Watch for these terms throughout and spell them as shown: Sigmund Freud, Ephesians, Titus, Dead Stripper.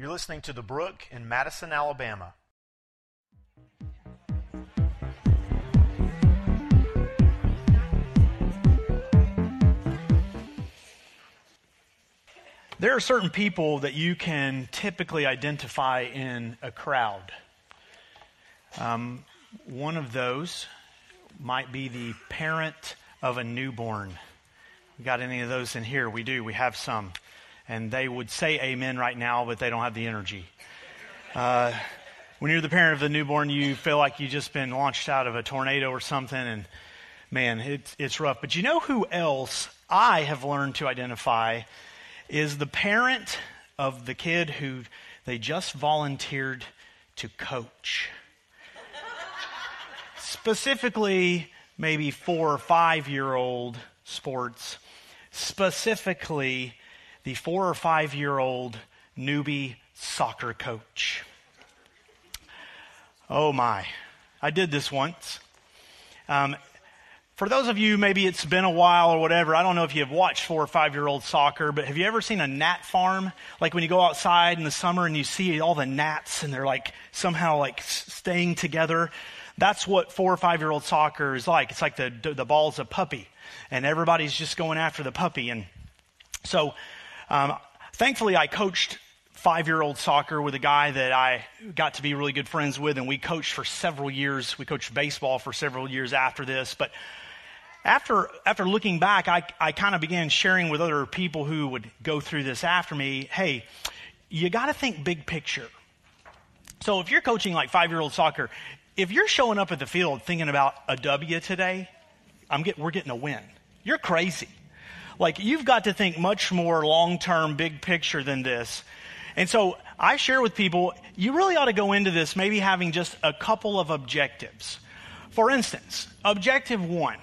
You're listening to The Brook in Madison, Alabama. There are certain people that you can typically identify in a crowd. One of those might be the parent of a newborn. We got any of those in here? We do. We have some. And they would say amen right now, but they don't have the energy. When you're the parent of a newborn, you feel like you've just been launched out of a tornado or something, and man, it's rough. But you know who else I have learned to identify is the parent of the kid who they just volunteered to coach. Specifically, maybe 4 or 5-year-old sports. Specifically, the 4 or 5-year-old newbie soccer coach. Oh my, I did this once. For those of you, maybe it's been a while or whatever, I don't know if you've watched 4 or 5-year-old soccer, but have you ever seen a gnat farm? Like when you go outside in the summer and you see all the gnats and they're like somehow like staying together. That's what 4 or 5-year-old soccer is like. It's like the ball's a puppy and everybody's just going after the puppy. And so thankfully I coached 5-year-old soccer with a guy that I got to be really good friends with, and we coached for several years. We coached baseball for several years after this, but After looking back, I kind of began sharing with other people who would go through this after me, hey, you got to think big picture. So if you're coaching like 5-year-old soccer, if you're showing up at the field thinking about a W today, we're getting a win. You're crazy. Like you've got to think much more long-term big picture than this. And so I share with people, you really ought to go into this maybe having just a couple of objectives. For instance, objective 1.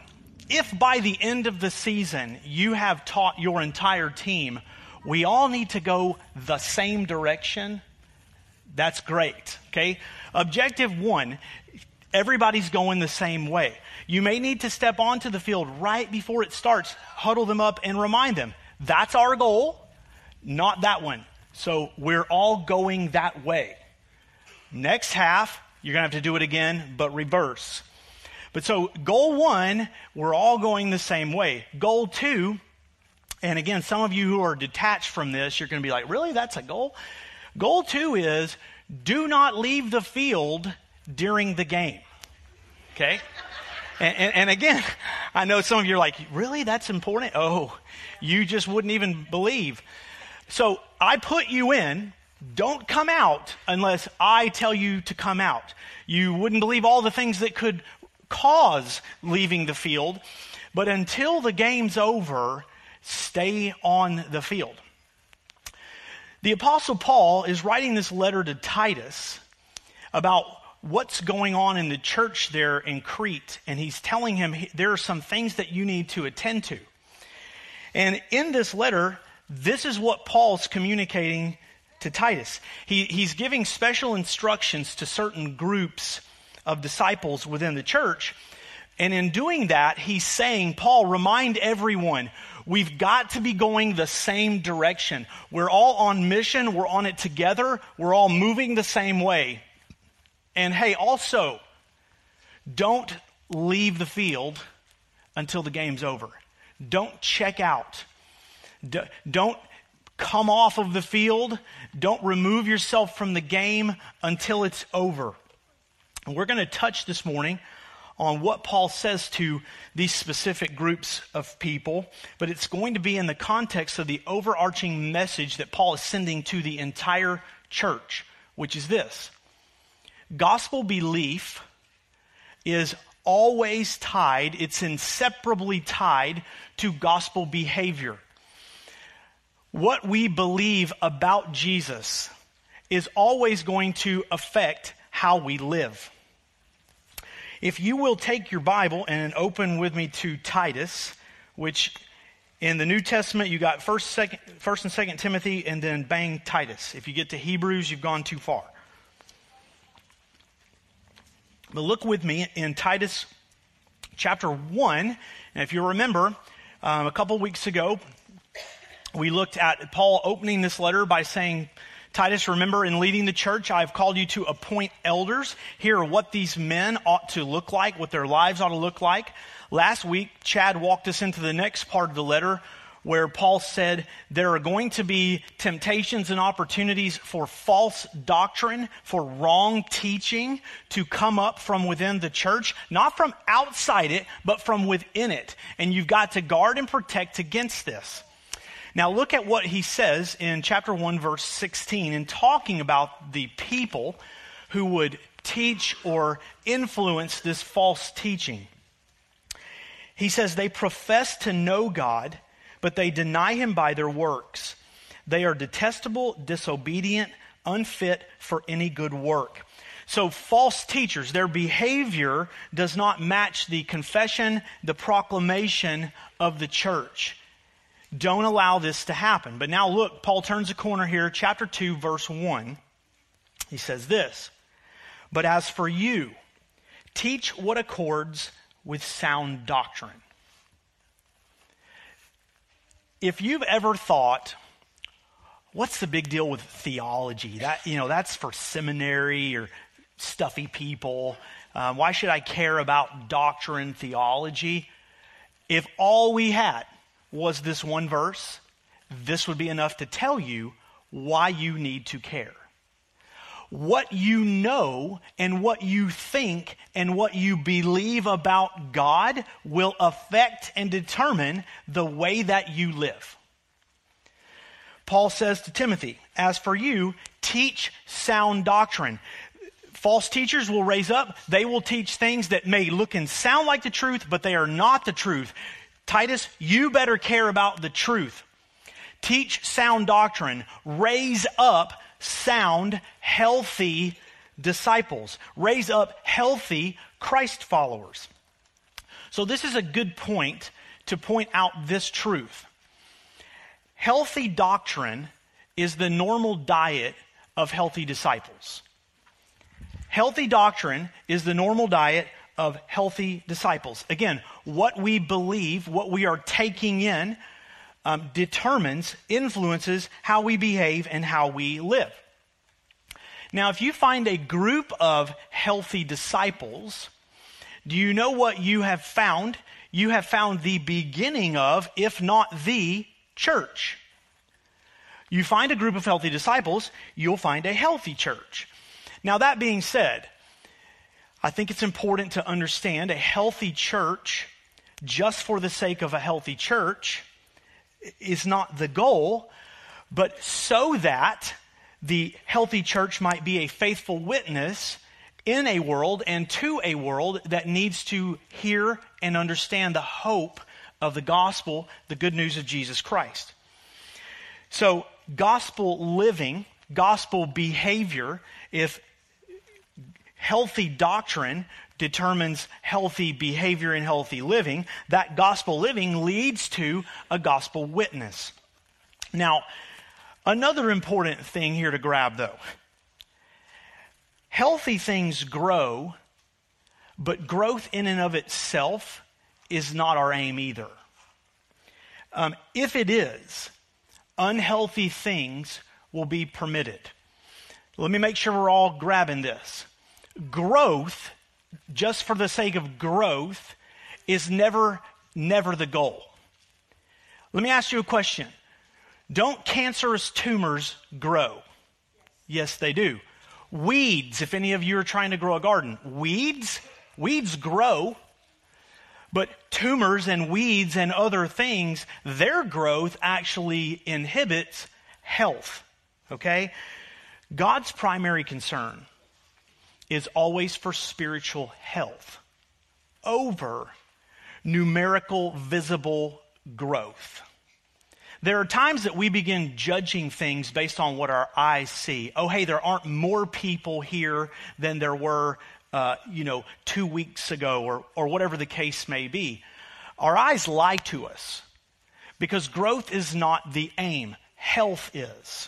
If by the end of the season you have taught your entire team, we all need to go the same direction, that's great, okay? Objective 1, everybody's going the same way. You may need to step onto the field right before it starts, huddle them up and remind them, that's our goal, not that one. So we're all going that way. Next half, you're going to have to do it again, but reverse. But so goal 1, we're all going the same way. Goal 2, and again, some of you who are detached from this, you're going to be like, really, that's a goal? Goal 2 is do not leave the field during the game, okay? And again, I know some of you are like, really, that's important? Oh, you just wouldn't even believe. So I put you in. Don't come out unless I tell you to come out. You wouldn't believe all the things that could cause leaving the field, but until the game's over, stay on the field. The Apostle Paul is writing this letter to Titus about what's going on in the church there in Crete, and he's telling him there are some things that you need to attend to. And in this letter, this is what Paul's communicating to Titus. He's giving special instructions to certain groups of disciples within the church. And in doing that, he's saying, Paul, remind everyone, we've got to be going the same direction. We're all on mission. We're on it together. We're all moving the same way. And hey, also, don't leave the field until the game's over. Don't check out. Don't come off of the field. Don't remove yourself from the game until it's over. And we're going to touch this morning on what Paul says to these specific groups of people, but it's going to be in the context of the overarching message that Paul is sending to the entire church, which is this. Gospel belief is always tied, it's inseparably tied to gospel behavior. What we believe about Jesus is always going to affect how we live. If you will take your Bible and open with me to Titus, which in the New Testament you got First and Second Timothy, and then bang, Titus. If you get to Hebrews, you've gone too far. But look with me in Titus chapter 1. And if you remember, a couple weeks ago, we looked at Paul opening this letter by saying Titus, remember in leading the church, I have called you to appoint elders. Here are what these men ought to look like, what their lives ought to look like. Last week, Chad walked us into the next part of the letter where Paul said there are going to be temptations and opportunities for false doctrine, for wrong teaching to come up from within the church, not from outside it, but from within it. And you've got to guard and protect against this. Now look at what he says in chapter 1, verse 16, in talking about the people who would teach or influence this false teaching. He says, they profess to know God, but they deny him by their works. They are detestable, disobedient, unfit for any good work. So false teachers, their behavior does not match the confession, the proclamation of the church. Don't allow this to happen. But now look, Paul turns a corner here, chapter 2, verse 1. He says this, but as for you, teach what accords with sound doctrine. If you've ever thought, what's the big deal with theology? That's for seminary or stuffy people. Why should I care about doctrine, theology? If all we had was this one verse, this would be enough to tell you why you need to care. What you know and what you think and what you believe about God will affect and determine the way that you live. Paul says to Timothy, as for you, teach sound doctrine. False teachers will raise up. They will teach things that may look and sound like the truth, but they are not the truth. Titus, you better care about the truth. Teach sound doctrine. Raise up sound, healthy disciples. Raise up healthy Christ followers. So this is a good point to point out this truth. Healthy doctrine is the normal diet of healthy disciples. Healthy doctrine is the normal diet of healthy disciples. Again, what we believe, what we are taking in, determines, influences how we behave and how we live. Now, if you find a group of healthy disciples, do you know what you have found? You have found the beginning of, if not the, church. You find a group of healthy disciples, you'll find a healthy church. Now, that being said, I think it's important to understand a healthy church, just for the sake of a healthy church, is not the goal, but so that the healthy church might be a faithful witness in a world and to a world that needs to hear and understand the hope of the gospel, the good news of Jesus Christ. So gospel living, gospel behavior, if healthy doctrine determines healthy behavior and healthy living, that gospel living leads to a gospel witness. Now, another important thing here to grab, though. Healthy things grow, but growth in and of itself is not our aim either. If it is, unhealthy things will be permitted. Let me make sure we're all grabbing this. Growth, just for the sake of growth, is never the goal. Let me ask you a question. Don't cancerous tumors grow? Yes, they do. Weeds, if any of you are trying to grow a garden, weeds grow, but tumors and weeds and other things, their growth actually inhibits health, okay? God's primary concern is always for spiritual health over numerical, visible growth. There are times that we begin judging things based on what our eyes see. Oh, hey, there aren't more people here than there were, 2 weeks ago or whatever the case may be. Our eyes lie to us because growth is not the aim. Health is.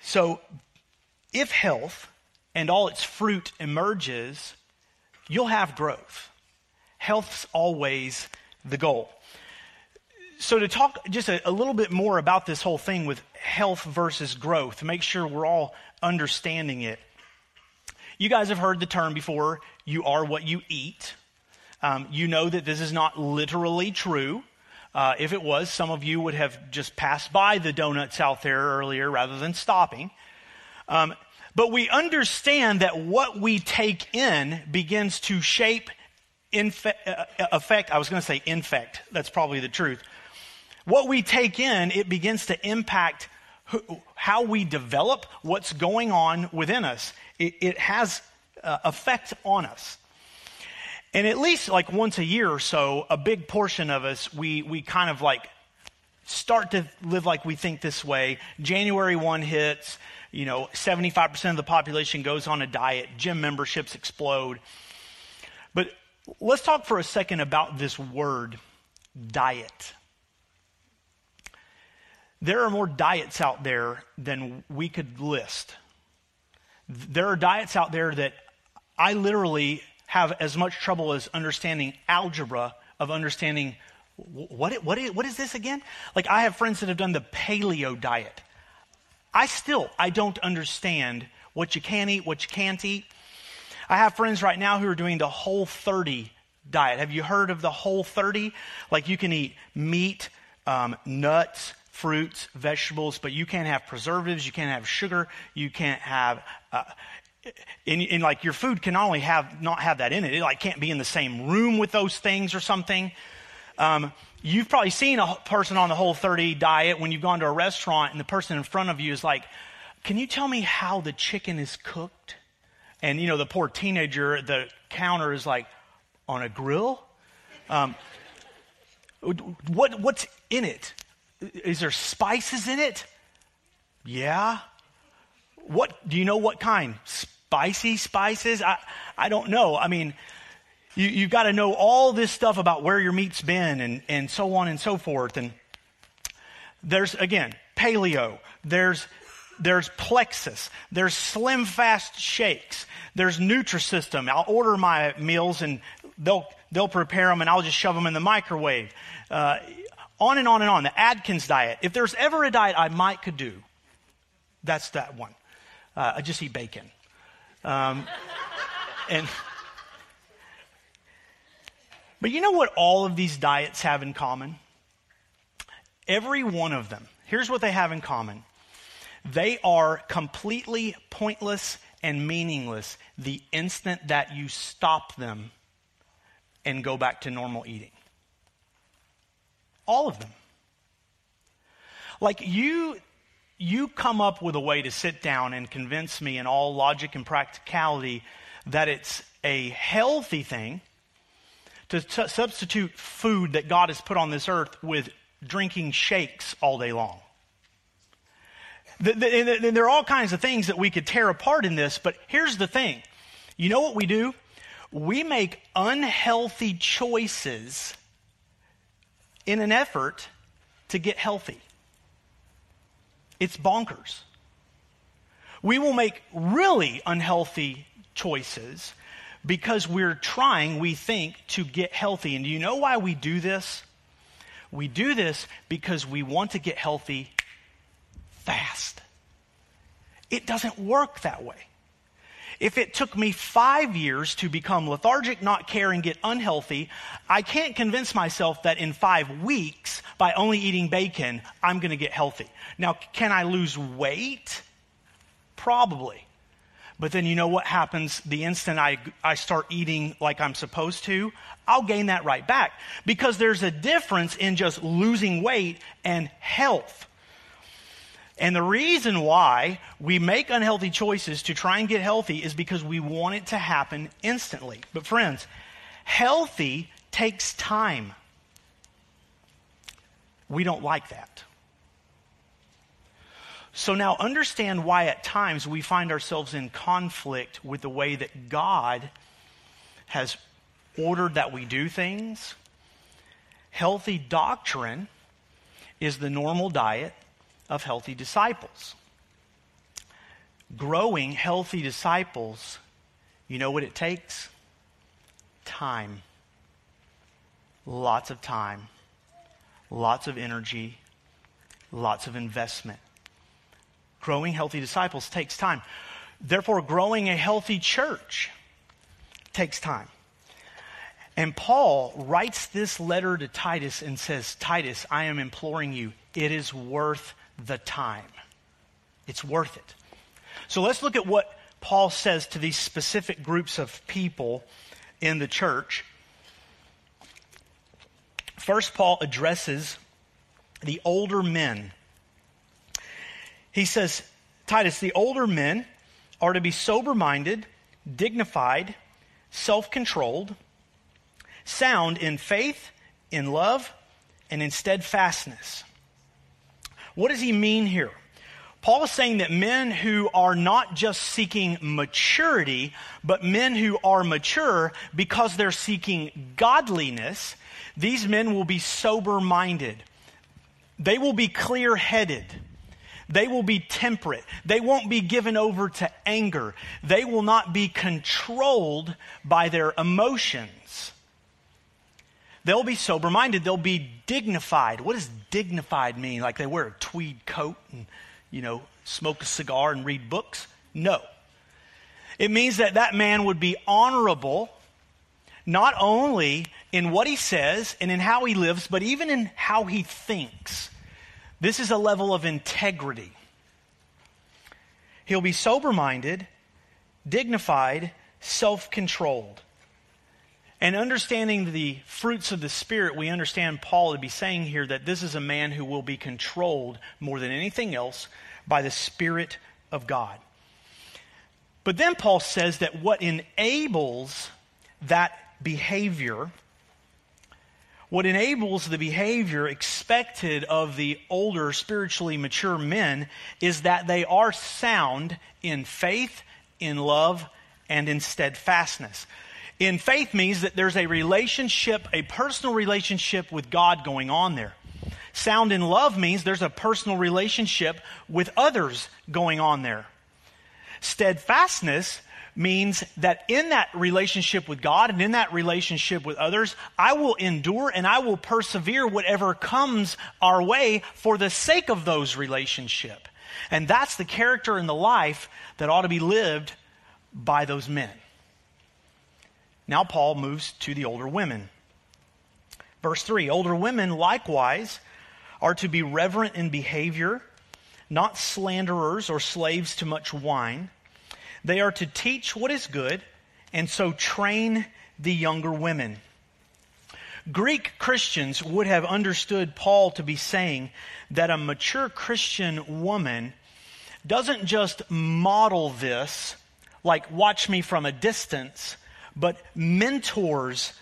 So, if health and all its fruit emerges, you'll have growth. Health's always the goal. So to talk just a little bit more about this whole thing with health versus growth, make sure we're all understanding it. You guys have heard the term before, you are what you eat. You know that this is not literally true. If it was, some of you would have just passed by the donuts out there earlier rather than stopping. But we understand that what we take in begins to shape, affect, I was going to say infect, that's probably the truth. What we take in, it begins to impact how we develop what's going on within us. It has effect on us. And at least like once a year or so, a big portion of us, we kind of like start to live like we think this way. January 1 hits, 75% of the population goes on a diet. Gym memberships explode. But let's talk for a second about this word, diet. There are more diets out there than we could list. There are diets out there that I literally have as much trouble as understanding algebra of understanding what is this again? Like I have friends that have done the paleo diet. I don't understand what you can eat, what you can't eat. I have friends right now who are doing the Whole30 diet. Have you heard of the Whole30? Like you can eat meat, nuts, fruits, vegetables, but you can't have preservatives, you can't have sugar, you can't have... And like your food can only not have that in it. It like can't be in the same room with those things or something. You've probably seen a person on the Whole30 diet when you've gone to a restaurant and the person in front of you is like, "Can you tell me how the chicken is cooked?" And the poor teenager at the counter is like, "On a grill? What's in it? Is there spices in it?" "Yeah." "What, do you know what kind? Spicy spices?" I don't know. I mean, you've got to know all this stuff about where your meat's been and so on and so forth. And there's, again, paleo. There's Plexus. There's Slim Fast shakes. There's Nutrisystem. I'll order my meals and they'll prepare them and I'll just shove them in the microwave. On and on and on. The Atkins diet. If there's ever a diet I might could do, that's that one. I just eat bacon. But you know what all of these diets have in common? Every one of them, here's what they have in common. They are completely pointless and meaningless the instant that you stop them and go back to normal eating. All of them. Like you come up with a way to sit down and convince me in all logic and practicality that it's a healthy thing to substitute food that God has put on this earth with drinking shakes all day long. And there are all kinds of things that we could tear apart in this, but here's the thing. You know what we do? We make unhealthy choices in an effort to get healthy. It's bonkers. We will make really unhealthy choices because we're trying, we think, to get healthy. And do you know why we do this? We do this because we want to get healthy fast. It doesn't work that way. If it took me 5 years to become lethargic, not care, and get unhealthy, I can't convince myself that in 5 weeks, by only eating bacon, I'm going to get healthy. Now, can I lose weight? Probably. But then you know what happens the instant I start eating like I'm supposed to? I'll gain that right back because there's a difference in just losing weight and health. And the reason why we make unhealthy choices to try and get healthy is because we want it to happen instantly. But friends, healthy takes time. We don't like that. So now understand why at times we find ourselves in conflict with the way that God has ordered that we do things. Healthy doctrine is the normal diet of healthy disciples. Growing healthy disciples, you know what it takes? Time. Lots of time. lots of energy, lots of investment. Growing healthy disciples takes time. Therefore, growing a healthy church takes time. And Paul writes this letter to Titus and says, Titus, I am imploring you, it is worth the time. It's worth it. So let's look at what Paul says to these specific groups of people in the church. First, Paul addresses the older men. He says, Titus, the older men are to be sober-minded, dignified, self-controlled, sound in faith, in love, and in steadfastness. What does he mean here? Paul is saying that men who are not just seeking maturity, but men who are mature because they're seeking godliness, these men will be sober-minded. They will be clear-headed. They will be temperate. They won't be given over to anger. They will not be controlled by their emotions. They'll be sober-minded. They'll be dignified. What does dignified mean? Like they wear a tweed coat and smoke a cigar and read books? No. It means that man would be honorable, not only in what he says and in how he lives, but even in how he thinks. This is a level of integrity. He'll be sober-minded, dignified, self-controlled. And understanding the fruits of the Spirit, we understand Paul to be saying here that this is a man who will be controlled more than anything else by the Spirit of God. But then Paul says that what enables that behavior, what enables the behavior expected of the older, spiritually mature men is that they are sound in faith, in love, and in steadfastness. In faith means that there's a relationship, a personal relationship with God going on there. Sound in love means there's a personal relationship with others going on there. Steadfastness means that in that relationship with God and in that relationship with others, I will endure and I will persevere whatever comes our way for the sake of those relationships. And that's the character and the life that ought to be lived by those men. Now Paul moves to the older women. Verse 3, older women likewise are to be reverent in behavior, not slanderers or slaves to much wine. They are to teach what is good, and so train the younger women. Greek Christians would have understood Paul to be saying that a mature Christian woman doesn't just model this, like watch me from a distance, but mentors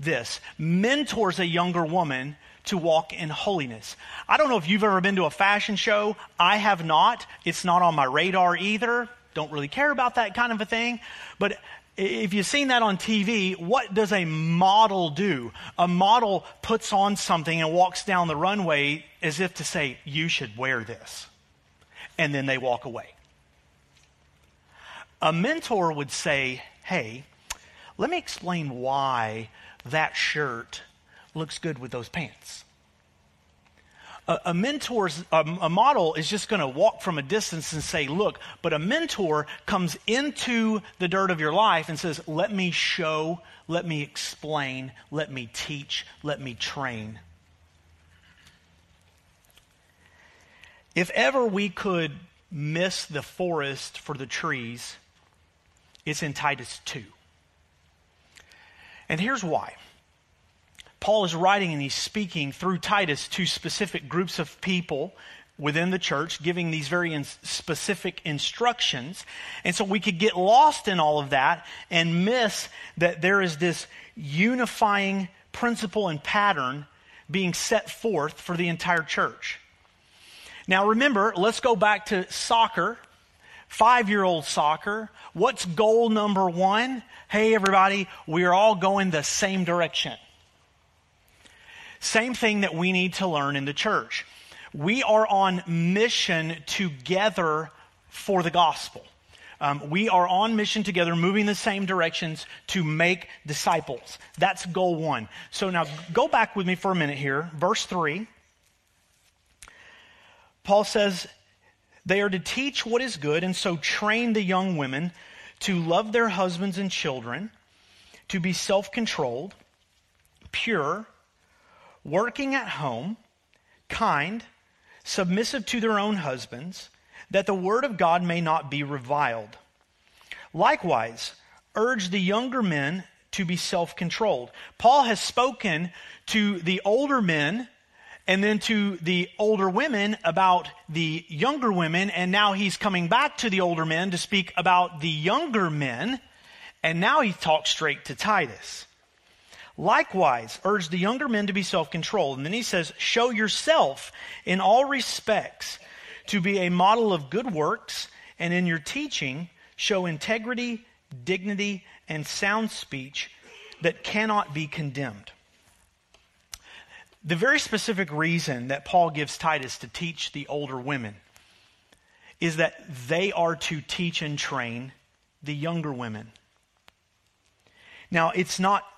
a younger woman to walk in holiness. I don't know if you've ever been to a fashion show. I have not. It's not on my radar either. Don't really care about that kind of a thing. But if you've seen that on TV, what does a model do? A model puts on something and walks down the runway as if to say, you should wear this. And then they walk away. A mentor would say, hey, let me explain why that shirt looks good with those pants. A model is just going to walk from a distance and say, look, but a mentor comes into the dirt of your life and says, let me show, let me explain, let me teach, let me train. If ever we could miss the forest for the trees, it's in Titus 2. And here's why. Paul is writing and he's speaking through Titus to specific groups of people within the church, giving these very specific instructions. And so we could get lost in all of that and miss that there is this unifying principle and pattern being set forth for the entire church. Now remember, let's go back to soccer. 5-year-old soccer, what's goal number one? Hey, everybody, we're all going the same direction. Same thing that we need to learn in the church. We are on mission together for the gospel. We are on mission together, moving the same directions to make disciples. That's goal one. So now go back with me for a minute here. Verse 3. Paul says, they are to teach what is good, and so train the young women to love their husbands and children, to be self-controlled, pure, working at home, kind, submissive to their own husbands, that the word of God may not be reviled. Likewise, urge the younger men to be self-controlled. Paul has spoken to the older men and then to the older women about the younger women, and now he's coming back to the older men to speak about the younger men, and now he talks straight to Titus. Likewise, urge the younger men to be self-controlled. And then he says, show yourself in all respects to be a model of good works, and in your teaching, show integrity, dignity, and sound speech that cannot be condemned. The very specific reason that Paul gives Titus to teach the older women is that they are to teach and train the younger women. Now,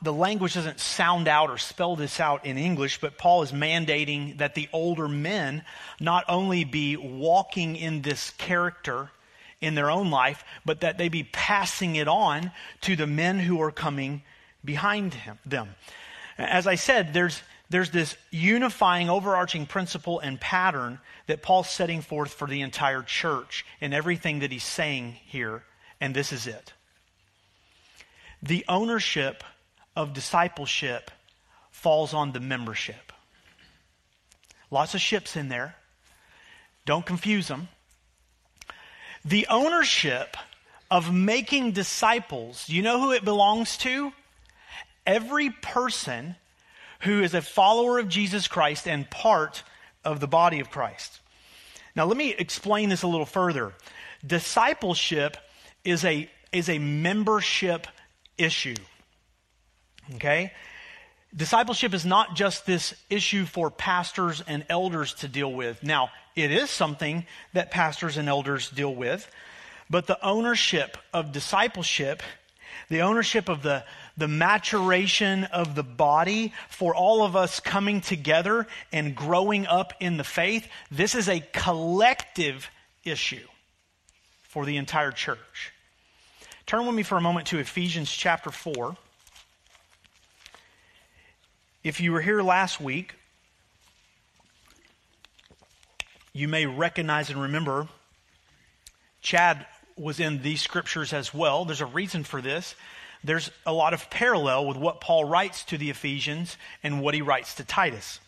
the language doesn't sound out or spell this out in English, but Paul is mandating that the older men not only be walking in this character in their own life, but that they be passing it on to the men who are coming behind them. As I said, there's this unifying, overarching principle and pattern that Paul's setting forth for the entire church in everything that he's saying here, and this is it. The ownership of discipleship falls on the membership. Lots of ships in there. Don't confuse them. The ownership of making disciples, you know who it belongs to? Every person who is a follower of Jesus Christ and part of the body of Christ. Now, let me explain this a little further. Discipleship is a membership issue. Okay? Discipleship is not just this issue for pastors and elders to deal with. Now, it is something that pastors and elders deal with, but the ownership of discipleship, the ownership of the maturation of the body for all of us coming together and growing up in the faith, this is a collective issue for the entire church. Turn with me for a moment to Ephesians chapter 4. If you were here last week, you may recognize and remember Chad was in these scriptures as well. There's a reason for this. There's a lot of parallel with what Paul writes to the Ephesians and what he writes to Titus.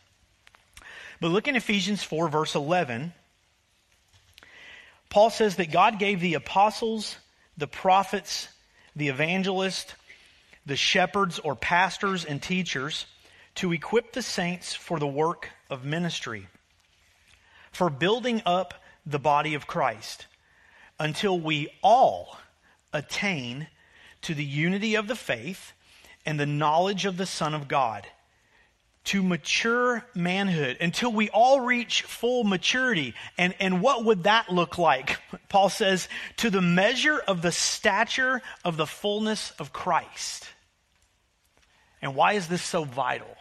But look in Ephesians 4, verse 11. Paul says that God gave the apostles, the prophets, the evangelists, the shepherds or pastors and teachers to equip the saints for the work of ministry, for building up the body of Christ, until we all attain to the unity of the faith and the knowledge of the Son of God, to mature manhood, until we all reach full maturity. And what would that look like? Paul says, to the measure of the stature of the fullness of Christ. And why is this so vital?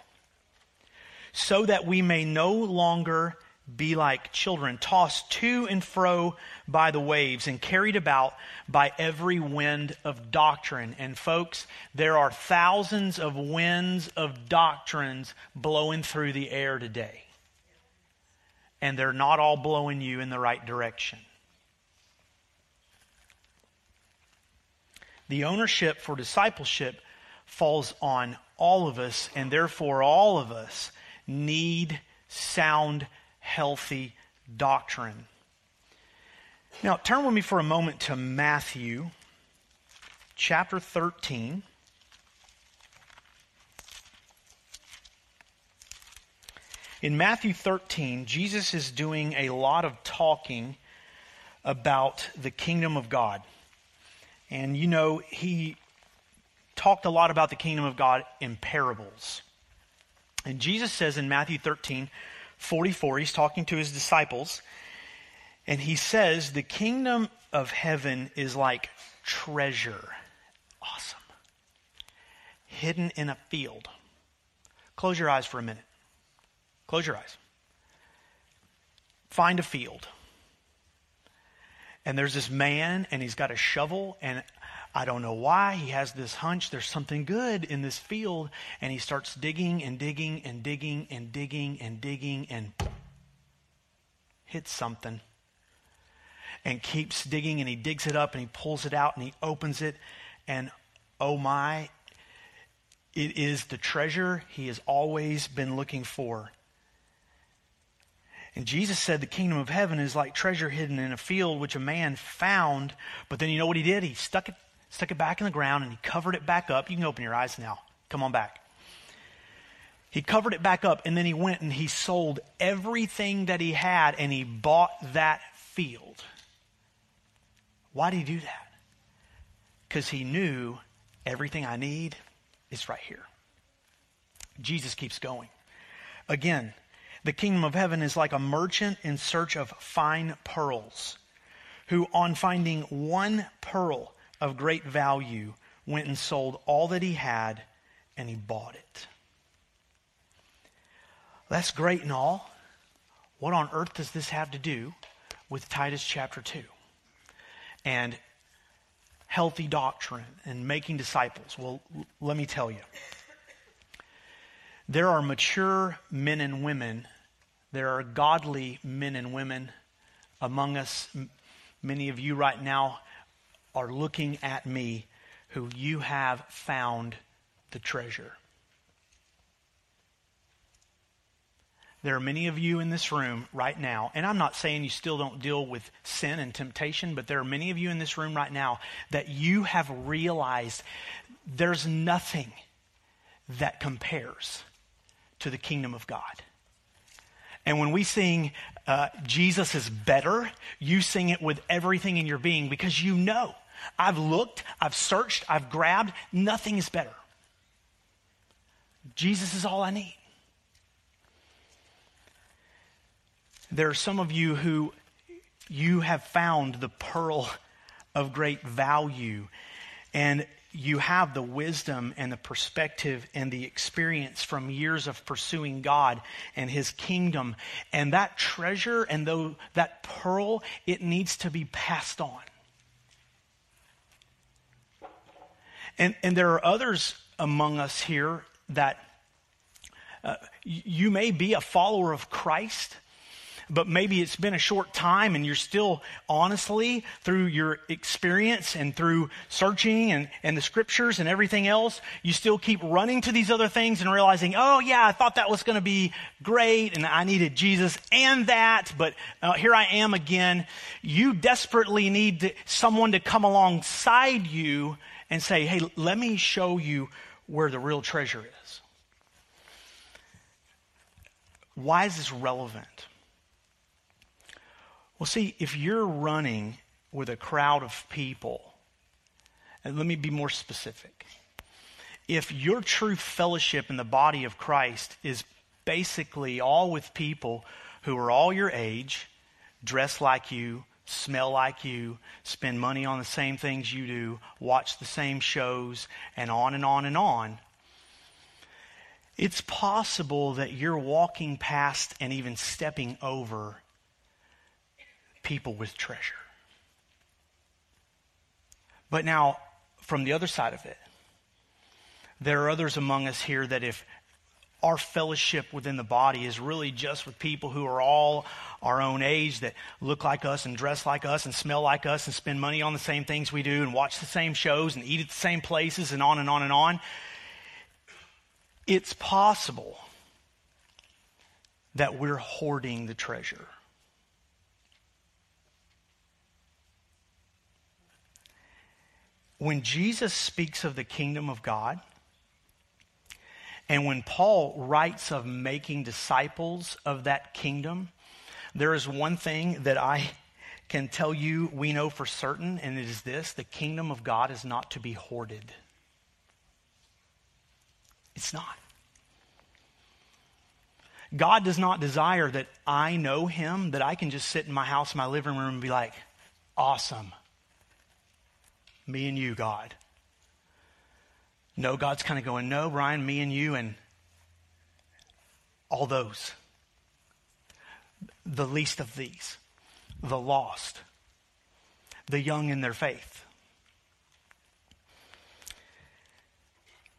So that we may no longer be like children, tossed to and fro by the waves and carried about by every wind of doctrine. And folks, there are thousands of winds of doctrines blowing through the air today. And they're not all blowing you in the right direction. The ownership for discipleship falls on all of us, and therefore all of us need sound, healthy doctrine. Now, turn with me for a moment to Matthew chapter 13. In Matthew 13, Jesus is doing a lot of talking about the kingdom of God. And you know, he talked a lot about the kingdom of God in parables. And Jesus says in Matthew 13, 44, he's talking to his disciples, And he says the kingdom of heaven is like treasure. Awesome. Hidden in a field. Close your eyes for a minute. Close your eyes. Find a field. And there's this man, and he's got a shovel, and I don't know why. He has this hunch. There's something good in this field. And he starts digging and digging and digging and digging and digging and hits something. And keeps digging, and he digs it up, and he pulls it out, and he opens it. And oh my, it is the treasure he has always been looking for. And Jesus said the kingdom of heaven is like treasure hidden in a field which a man found. But then you know what he did? He stuck it back in the ground, and he covered it back up. You can open your eyes now. Come on back. He covered it back up, and then he went and he sold everything that he had, and he bought that field. Why did he do that? Because he knew everything I need is right here. Jesus keeps going. Again, the kingdom of heaven is like a merchant in search of fine pearls, who on finding one pearl of great value went and sold all that he had, and he bought it. That's great and all. What on earth does this have to do with Titus chapter 2? And healthy doctrine and making disciples. Well, let me tell you. There are mature men and women. There are godly men and women among us. Many of you right now are looking at me, who you have found the treasure. There are many of you in this room right now, and I'm not saying you still don't deal with sin and temptation, but there are many of you in this room right now that you have realized there's nothing that compares to the kingdom of God. And when we sing, Jesus is better, you sing it with everything in your being, because you know, I've looked, I've searched, I've grabbed, nothing is better. Jesus is all I need. There are some of you who you have found the pearl of great value, and you have the wisdom and the perspective and the experience from years of pursuing God and his kingdom. And that treasure and though that pearl, it needs to be passed on. And there are others among us here that you may be a follower of Christ, but maybe it's been a short time and you're still, honestly, through your experience and through searching and the scriptures and everything else, you still keep running to these other things and realizing, oh yeah, I thought that was going to be great and I needed Jesus and that, but here I am again. You desperately need someone to come alongside you and say, hey, let me show you where the real treasure is. Why is this relevant? Well, see, if you're running with a crowd of people, and let me be more specific. If your true fellowship in the body of Christ is basically all with people who are all your age, dress like you, smell like you, spend money on the same things you do, watch the same shows, and on and on and on, it's possible that you're walking past and even stepping over people with treasure. But now, from the other side of it, there are others among us here that if our fellowship within the body is really just with people who are all our own age, that look like us and dress like us and smell like us and spend money on the same things we do and watch the same shows and eat at the same places and on and on and on, it's possible that we're hoarding the treasure. When Jesus speaks of the kingdom of God, and when Paul writes of making disciples of that kingdom, there is one thing that I can tell you we know for certain, and it is this: the kingdom of God is not to be hoarded. It's not. God does not desire that I know him, that I can just sit in my house, my living room, and be like, awesome. Me and you, God. No, God's kind of going, no, Brian, me and you and all those. The least of these. The lost. The young in their faith.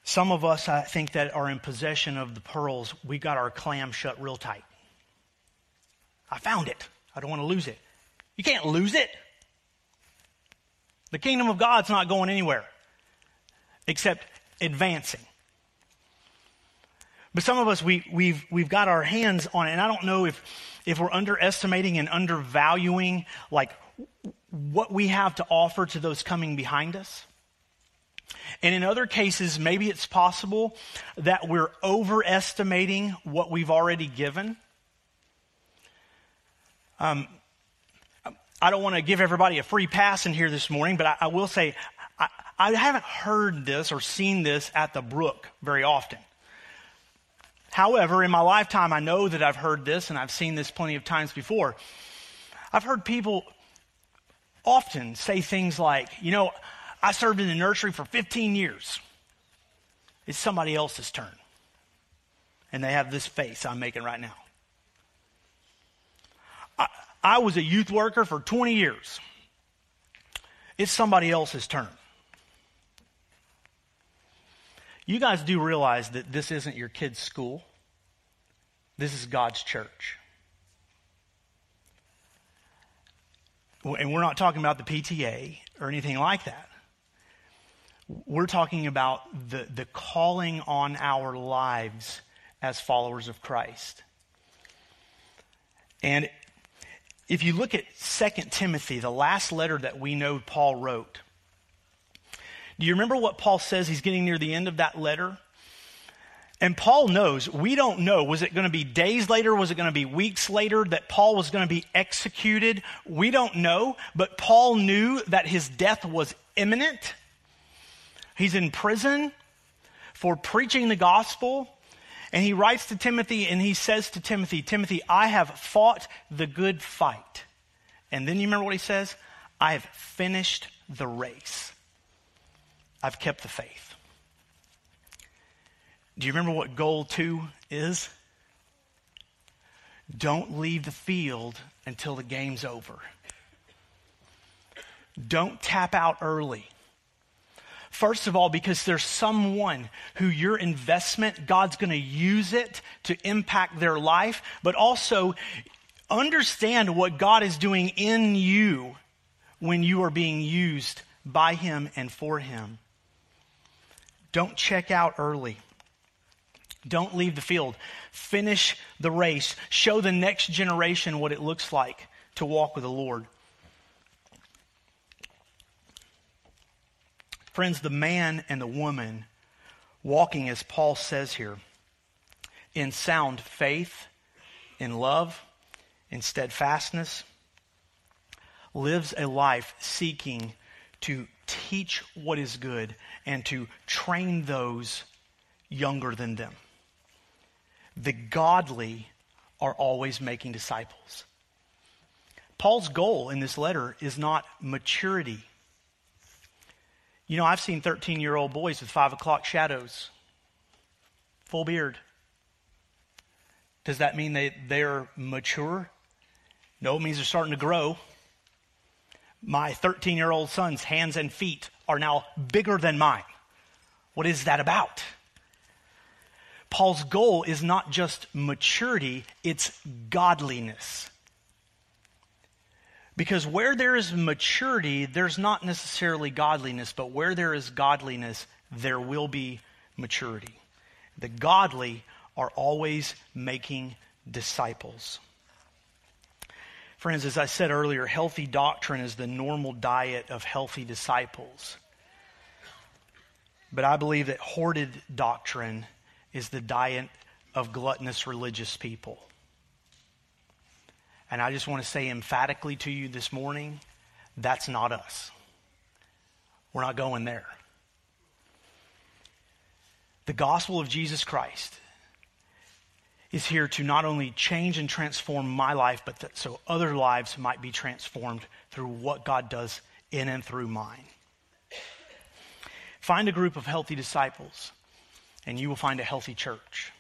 Some of us, I think, that are in possession of the pearls, we got our clam shut real tight. I found it. I don't want to lose it. You can't lose it. The kingdom of God's not going anywhere except advancing. But some of us, we've got our hands on it, and I don't know if we're underestimating and undervaluing like what we have to offer to those coming behind us. And in other cases, maybe it's possible that we're overestimating what we've already given. I don't want to give everybody a free pass in here this morning, but I will say I haven't heard this or seen this at the Brook very often. However, in my lifetime, I know that I've heard this and I've seen this plenty of times before. I've heard people often say things like, you know, I served in the nursery for 15 years. It's somebody else's turn. And they have this face I'm making right now. I was a youth worker for 20 years. It's somebody else's turn. You guys do realize that this isn't your kid's school. This is God's church. And we're not talking about the PTA or anything like that. We're talking about the calling on our lives as followers of Christ. And if you look at 2 Timothy, the last letter that we know Paul wrote, do you remember what Paul says? He's getting near the end of that letter. And Paul knows, we don't know, was it going to be days later? Was it going to be weeks later that Paul was going to be executed? We don't know, but Paul knew that his death was imminent. He's in prison for preaching the gospel. And he writes to Timothy and he says to Timothy, Timothy, I have fought the good fight. And then you remember what he says? I have finished the race. I've kept the faith. Do you remember what goal 2 is? Don't leave the field until the game's over. Don't tap out early. First of all, because there's someone who your investment, God's going to use it to impact their life, but also understand what God is doing in you when you are being used by him and for him. Don't check out early. Don't leave the field. Finish the race. Show the next generation what it looks like to walk with the Lord. Friends, the man and the woman walking, as Paul says here, in sound faith, in love, in steadfastness, lives a life seeking to teach what is good and to train those younger than them. The godly are always making disciples. Paul's goal in this letter is not maturity. You know, I've seen 13-year-old boys with 5 o'clock shadows, full beard. Does that mean they're mature? No, it means they're starting to grow. My 13-year-old son's hands and feet are now bigger than mine. What is that about? Paul's goal is not just maturity, it's godliness. Because where there is maturity, there's not necessarily godliness, but where there is godliness, there will be maturity. The godly are always making disciples. Friends, as I said earlier, healthy doctrine is the normal diet of healthy disciples. But I believe that hoarded doctrine is the diet of gluttonous religious people. And I just want to say emphatically to you this morning, that's not us. We're not going there. The gospel of Jesus Christ is here to not only change and transform my life, but that so other lives might be transformed through what God does in and through mine. Find a group of healthy disciples, and you will find a healthy church.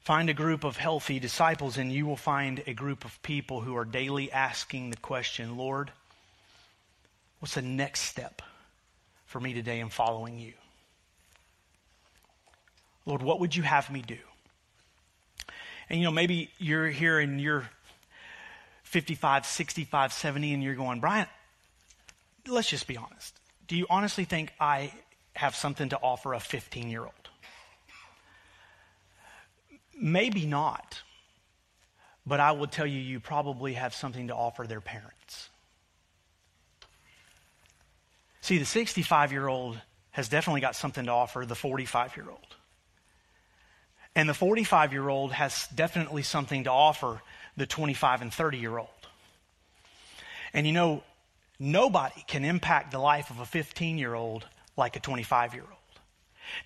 Find a group of healthy disciples, and you will find a group of people who are daily asking the question, Lord, what's the next step for me today in following you? Lord, what would you have me do? And you know, maybe you're here and you're 55, 65, 70, and you're going, Brian, let's just be honest. Do you honestly think I have something to offer a 15-year-old? Maybe not, but I will tell you, you probably have something to offer their parents. See, the 65-year-old has definitely got something to offer the 45-year-old. And the 45-year-old has definitely something to offer the 25 and 30-year-old. And you know, nobody can impact the life of a 15-year-old like a 25-year-old.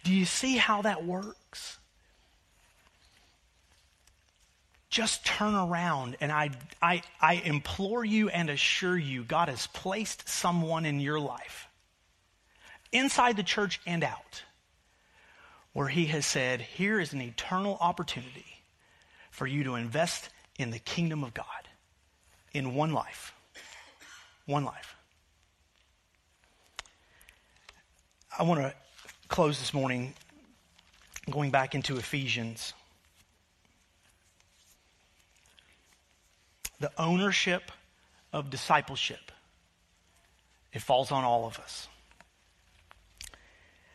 Do you see how that works? Just turn around, and I implore you and assure you, God has placed someone in your life, inside the church and out, where he has said, here is an eternal opportunity for you to invest in the kingdom of God in one life. One life. I want to close this morning going back into Ephesians. The ownership of discipleship, it falls on all of us.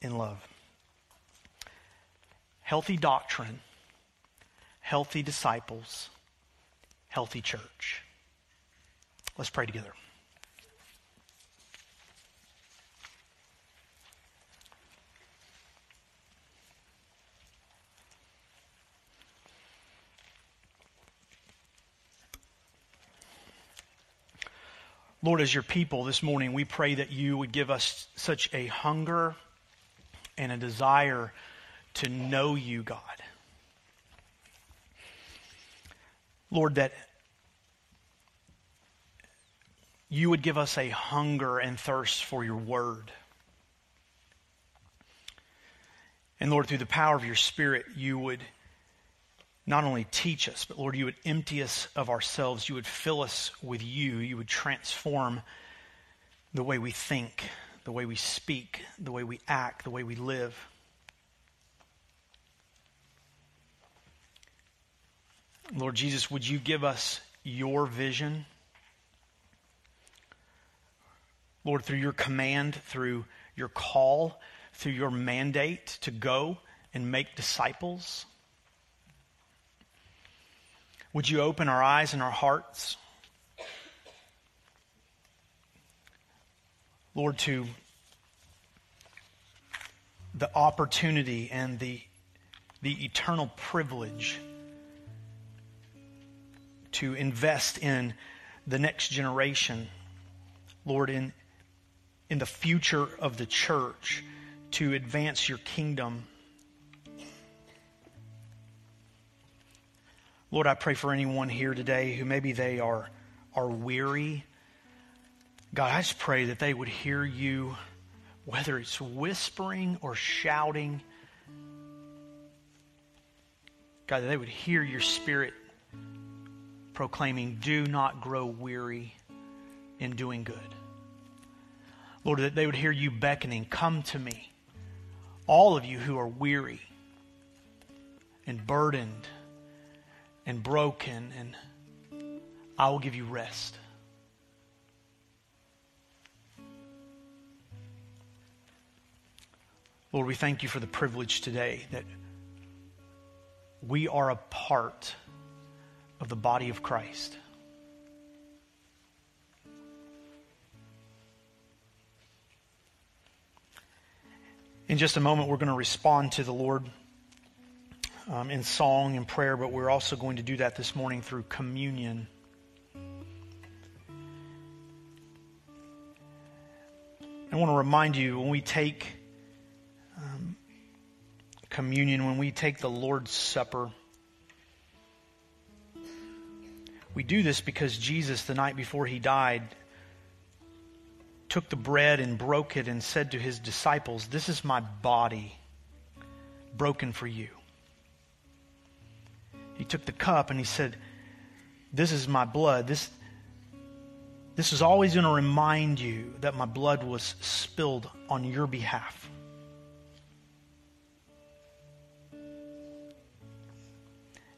in love. Healthy doctrine, healthy disciples, healthy church. Let's pray together. Lord, as your people this morning, we pray that you would give us such a hunger and a desire to know you, God. Lord, that you would give us a hunger and thirst for your word. And Lord, through the power of your Spirit, you would not only teach us, but Lord, you would empty us of ourselves. You would fill us with you. You would transform the way we think, the way we speak, the way we act, the way we live. Lord Jesus, would you give us your vision? Lord, through your command, through your call, through your mandate to go and make disciples, would you open our eyes and our hearts, Lord, to the opportunity and the eternal privilege to invest in the next generation, Lord, in the future of the church, to advance your kingdom. Lord, I pray for anyone here today who maybe they are weary. God, I just pray that they would hear you, whether it's whispering or shouting. God, that they would hear your Spirit proclaiming, do not grow weary in doing good. Lord, that they would hear you beckoning, come to me, all of you who are weary and burdened and broken, and I will give you rest. Lord, we thank you for the privilege today that we are a part of the body of Christ. In just a moment, we're going to respond to the Lord in song and prayer, but we're also going to do that this morning through communion. I want to remind you, when we take communion, when we take the Lord's Supper, we do this because Jesus, the night before he died, took the bread and broke it and said to his disciples, this is my body broken for you. He took the cup and he said, this is my blood. This is always going to remind you that my blood was spilled on your behalf.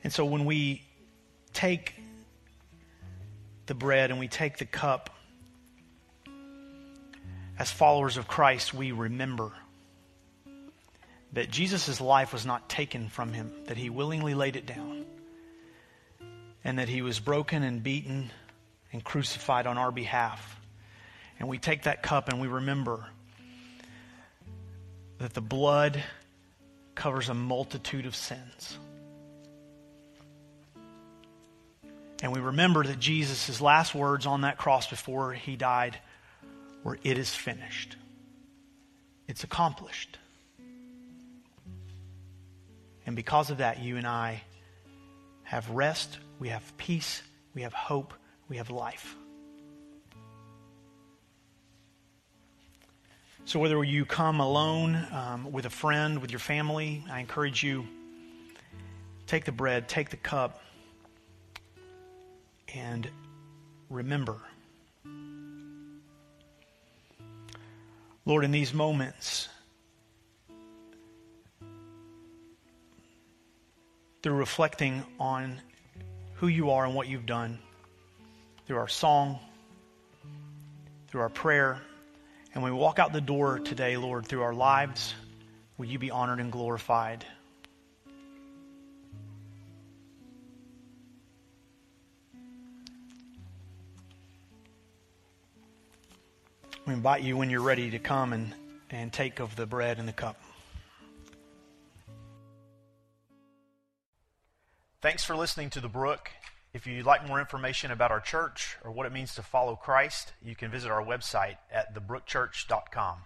And so when we take the bread and we take the cup, as followers of Christ, we remember that Jesus' life was not taken from him, that he willingly laid it down, and that he was broken and beaten and crucified on our behalf. And we take that cup and we remember that the blood covers a multitude of sins. And we remember that Jesus' last words on that cross before he died were, it is finished. It's accomplished. And because of that, you and I have rest, we have peace, we have hope, we have life. So whether you come alone, with a friend, with your family, I encourage you, take the bread, take the cup, and remember. Lord, in these moments, through reflecting on who you are and what you've done, through our song, through our prayer, and when we walk out the door today, Lord, through our lives, will you be honored and glorified? We invite you, when you're ready, to come and take of the bread and the cup. Thanks for listening to The Brook. If you'd like more information about our church or what it means to follow Christ, you can visit our website at thebrookchurch.com.